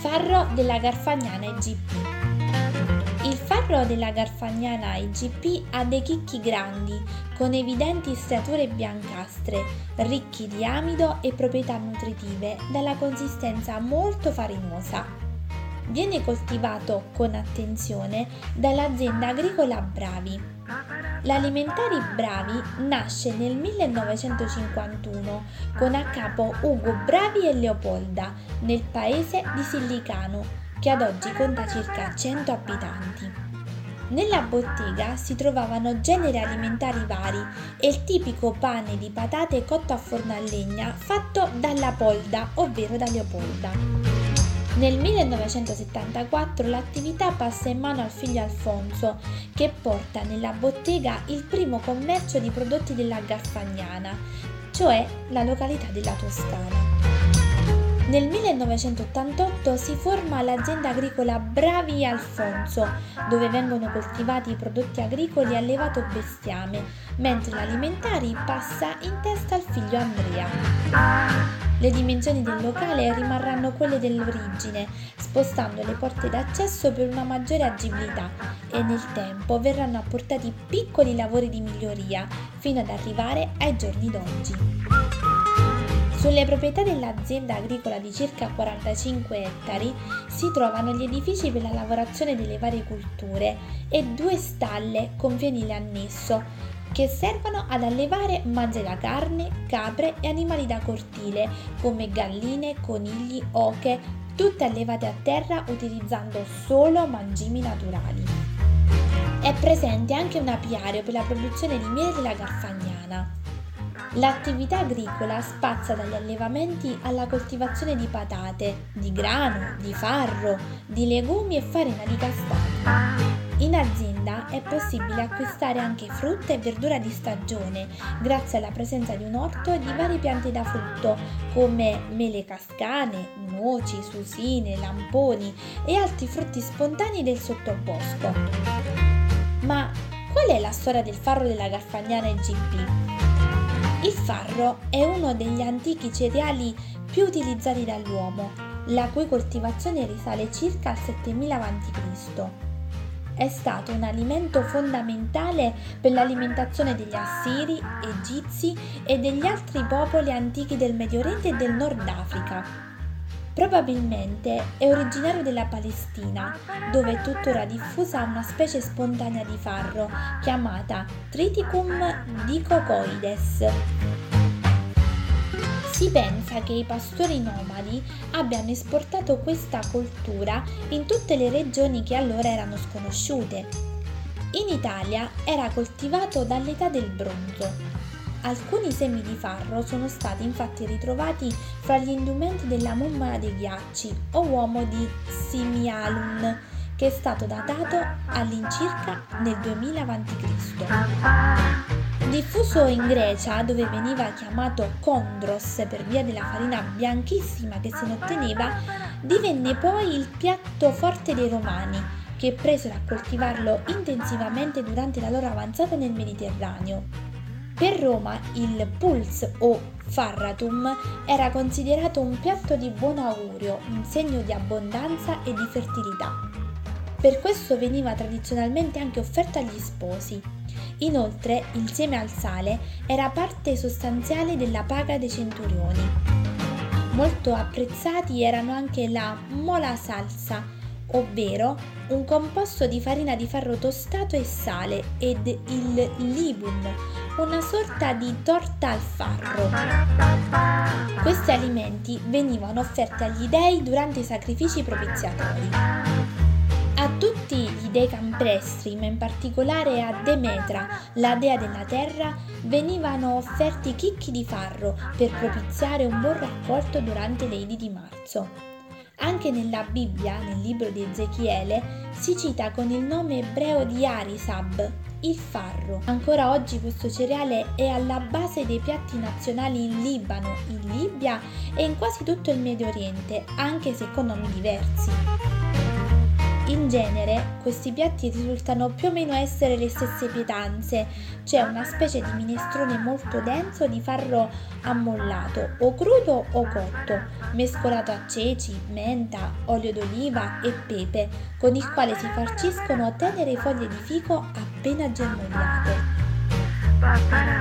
Farro della Garfagnana IGP. Il farro della Garfagnana IGP ha dei chicchi grandi, con evidenti striature biancastre, ricchi di amido e proprietà nutritive, dalla consistenza molto farinosa. Viene coltivato con attenzione dall'azienda agricola Bravi. L'alimentari Bravi nasce nel 1951 con a capo Ugo Bravi e Leopolda nel paese di Sillicano, che ad oggi conta circa 100 abitanti. Nella bottega si trovavano generi alimentari vari e il tipico pane di patate cotto a forno a legna fatto dalla polda, ovvero da Leopolda. Nel 1974 l'attività passa in mano al figlio Alfonso, che porta nella bottega il primo commercio di prodotti della Garfagnana, cioè la località della Toscana. Nel 1988 si forma l'azienda agricola Bravi Alfonso, dove vengono coltivati i prodotti agricoli a elevato bestiame, mentre l'alimentari passa in testa al figlio Andrea. Le dimensioni del locale rimarranno quelle dell'origine, spostando le porte d'accesso per una maggiore agibilità, e nel tempo verranno apportati piccoli lavori di miglioria fino ad arrivare ai giorni d'oggi. Sulle proprietà dell'azienda agricola di circa 45 ettari si trovano gli edifici per la lavorazione delle varie culture e 2 stalle con fienile annesso, che servono ad allevare manze da carne, capre e animali da cortile come galline, conigli, oche, tutte allevate a terra utilizzando solo mangimi naturali. È presente anche un apiario per la produzione di miele della Garfagnana. L'attività agricola spazia dagli allevamenti alla coltivazione di patate, di grano, di farro, di legumi e farina di castagno. In azienda è possibile acquistare anche frutta e verdura di stagione grazie alla presenza di un orto e di varie piante da frutto come mele cascane, noci, susine, lamponi e altri frutti spontanei del sottobosco. Ma qual è la storia del farro della Garfagnana IGP? Il farro è uno degli antichi cereali più utilizzati dall'uomo, la cui coltivazione risale circa al 7000 a.C. È stato un alimento fondamentale per l'alimentazione degli Assiri, Egizi e degli altri popoli antichi del Medio Oriente e del Nord Africa. Probabilmente è originario della Palestina, dove è tuttora diffusa una specie spontanea di farro chiamata Triticum dicoccoides. Si pensa che i pastori nomadi abbiano esportato questa coltura in tutte le regioni che allora erano sconosciute. In Italia era coltivato dall'età del bronzo. Alcuni semi di farro sono stati infatti ritrovati fra gli indumenti della mummia dei ghiacci o uomo di Simialun, che è stato datato all'incirca nel 2000 a.C. Diffuso in Grecia, dove veniva chiamato Kondros per via della farina bianchissima che se ne otteneva, divenne poi il piatto forte dei Romani, che presero a coltivarlo intensivamente durante la loro avanzata nel Mediterraneo. Per Roma il Puls o Farratum era considerato un piatto di buon augurio, un segno di abbondanza e di fertilità. Per questo veniva tradizionalmente anche offerto agli sposi. Inoltre, insieme al sale, era parte sostanziale della paga dei centurioni. Molto apprezzati erano anche la mola salsa, ovvero un composto di farina di farro tostato e sale, ed il libum, una sorta di torta al farro. Questi alimenti venivano offerti agli dei durante i sacrifici propiziatori. A tutti gli dei campestri, ma in particolare a Demetra, la dea della terra, venivano offerti chicchi di farro per propiziare un buon raccolto durante le Idi di marzo. Anche nella Bibbia, nel libro di Ezechiele, si cita con il nome ebreo di Arisab, il farro. Ancora oggi questo cereale è alla base dei piatti nazionali in Libano, in Libia e in quasi tutto il Medio Oriente, anche se con nomi diversi. In genere, questi piatti risultano più o meno essere le stesse pietanze, cioè una specie di minestrone molto denso di farro ammollato, o crudo o cotto, mescolato a ceci, menta, olio d'oliva e pepe, con il quale si farciscono tenere foglie di fico appena germogliate.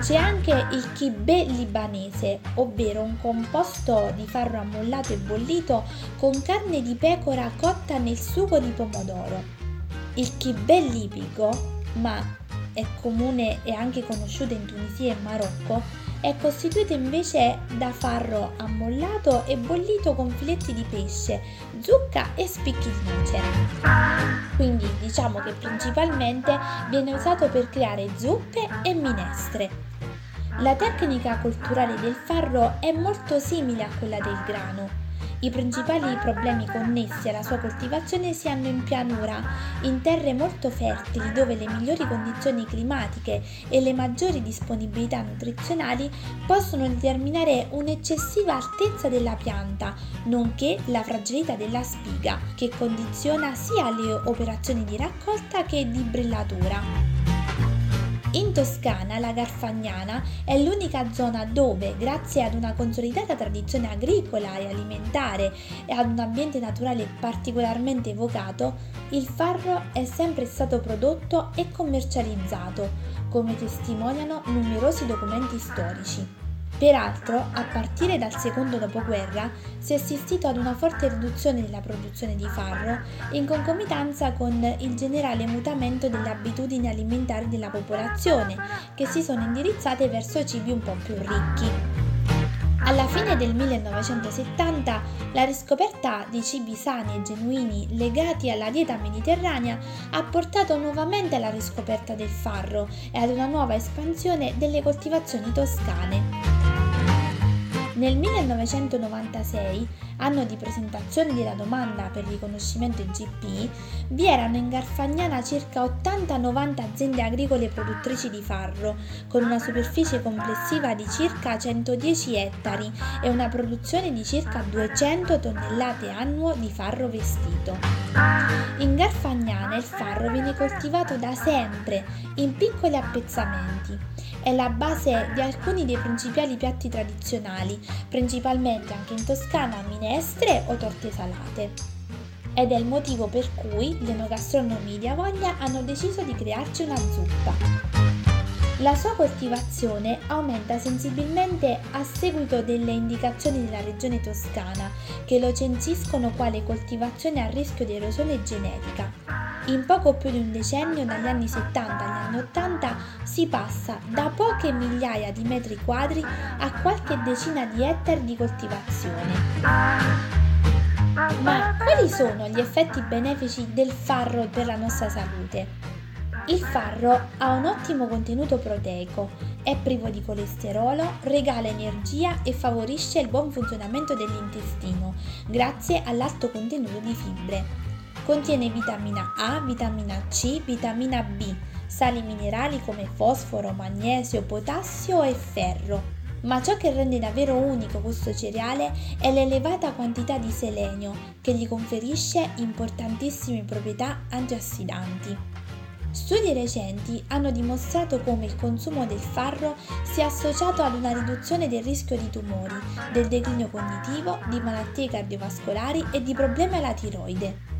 C'è anche il kibbeh libanese, ovvero un composto di farro ammollato e bollito con carne di pecora cotta nel sugo di pomodoro. Il kibbeh libico, ma è comune e anche conosciuto in Tunisia e Marocco, è costituito invece da farro ammollato e bollito con filetti di pesce, zucca e spicchi di noce. Quindi diciamo che principalmente viene usato per creare zuppe e minestre. La tecnica colturale del farro è molto simile a quella del grano. I principali problemi connessi alla sua coltivazione si hanno in pianura, in terre molto fertili dove le migliori condizioni climatiche e le maggiori disponibilità nutrizionali possono determinare un'eccessiva altezza della pianta, nonché la fragilità della spiga, che condiziona sia le operazioni di raccolta che di brillatura. In Toscana la Garfagnana è l'unica zona dove, grazie ad una consolidata tradizione agricola e alimentare e ad un ambiente naturale particolarmente evocato, il farro è sempre stato prodotto e commercializzato, come testimoniano numerosi documenti storici. Peraltro, a partire dal secondo dopoguerra, si è assistito ad una forte riduzione della produzione di farro in concomitanza con il generale mutamento delle abitudini alimentari della popolazione, che si sono indirizzate verso cibi un po' più ricchi. Alla fine del 1970, la riscoperta di cibi sani e genuini legati alla dieta mediterranea ha portato nuovamente alla riscoperta del farro e ad una nuova espansione delle coltivazioni toscane. Nel 1996, anno di presentazione della domanda per il riconoscimento IGP, vi erano in Garfagnana circa 80-90 aziende agricole produttrici di farro, con una superficie complessiva di circa 110 ettari e una produzione di circa 200 tonnellate annuo di farro vestito. In Garfagnana il farro viene coltivato da sempre, in piccoli appezzamenti. È la base di alcuni dei principali piatti tradizionali, principalmente anche in Toscana minestre o torte salate. Ed è il motivo per cui gli enogastronomi di Avoglia hanno deciso di crearci una zuppa. La sua coltivazione aumenta sensibilmente a seguito delle indicazioni della regione toscana, che lo censiscono quale coltivazione a rischio di erosione genetica. In poco più di un decennio, dagli anni 70 agli anni 80, si passa da poche migliaia di metri quadri a qualche decina di ettari di coltivazione. Ma quali sono gli effetti benefici del farro per la nostra salute? Il farro ha un ottimo contenuto proteico, è privo di colesterolo, regala energia e favorisce il buon funzionamento dell'intestino, grazie all'alto contenuto di fibre. Contiene vitamina A, vitamina C, vitamina B, sali minerali come fosforo, magnesio, potassio e ferro. Ma ciò che rende davvero unico questo cereale è l'elevata quantità di selenio, che gli conferisce importantissime proprietà antiossidanti. Studi recenti hanno dimostrato come il consumo del farro sia associato ad una riduzione del rischio di tumori, del declino cognitivo, di malattie cardiovascolari e di problemi alla tiroide.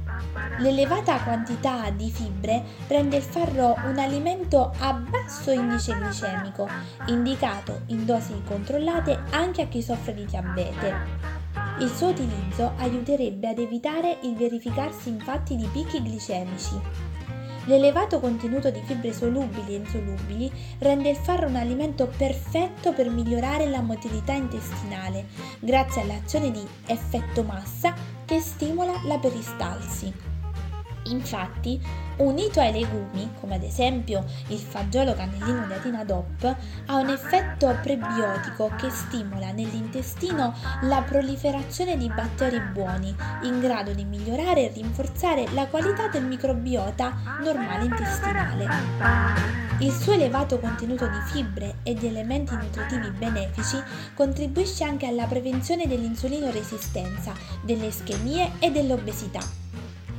L'elevata quantità di fibre rende il farro un alimento a basso indice glicemico, indicato in dosi controllate anche a chi soffre di diabete. Il suo utilizzo aiuterebbe ad evitare il verificarsi infatti di picchi glicemici. L'elevato contenuto di fibre solubili e insolubili rende il farro un alimento perfetto per migliorare la motilità intestinale, grazie all'azione di effetto massa che stimola la peristalsi. Infatti, unito ai legumi, come ad esempio il fagiolo cannellino di Atina DOP, ha un effetto prebiotico che stimola nell'intestino la proliferazione di batteri buoni, in grado di migliorare e rinforzare la qualità del microbiota normale intestinale. Il suo elevato contenuto di fibre e di elementi nutritivi benefici contribuisce anche alla prevenzione dell'insulino resistenza, delle ischemie e dell'obesità.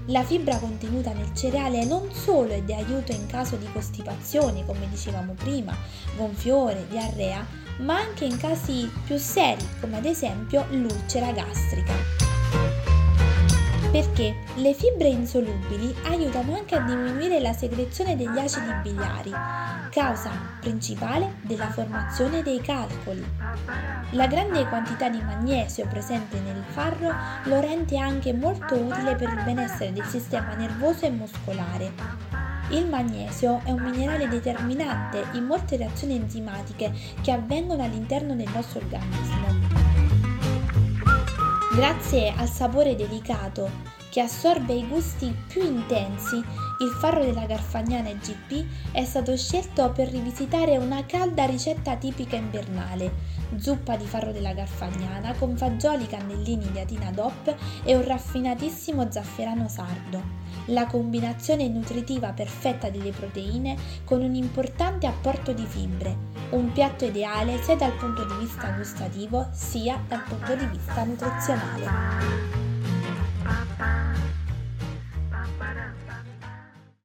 La fibra contenuta nel cereale non solo è di aiuto in caso di costipazione, come dicevamo prima, gonfiore, diarrea, ma anche in casi più seri, come ad esempio l'ulcera gastrica. Perché le fibre insolubili aiutano anche a diminuire la secrezione degli acidi biliari, causa principale della formazione dei calcoli. La grande quantità di magnesio presente nel farro lo rende anche molto utile per il benessere del sistema nervoso e muscolare. Il magnesio è un minerale determinante in molte reazioni enzimatiche che avvengono all'interno del nostro organismo. Grazie al sapore delicato che assorbe i gusti più intensi, il farro della Garfagnana IGP è stato scelto per rivisitare una calda ricetta tipica invernale: zuppa di farro della Garfagnana con fagioli cannellini di Atina DOP e un raffinatissimo zafferano sardo. La combinazione nutritiva perfetta delle proteine con un importante apporto di fibre. Un piatto ideale sia dal punto di vista gustativo sia dal punto di vista nutrizionale.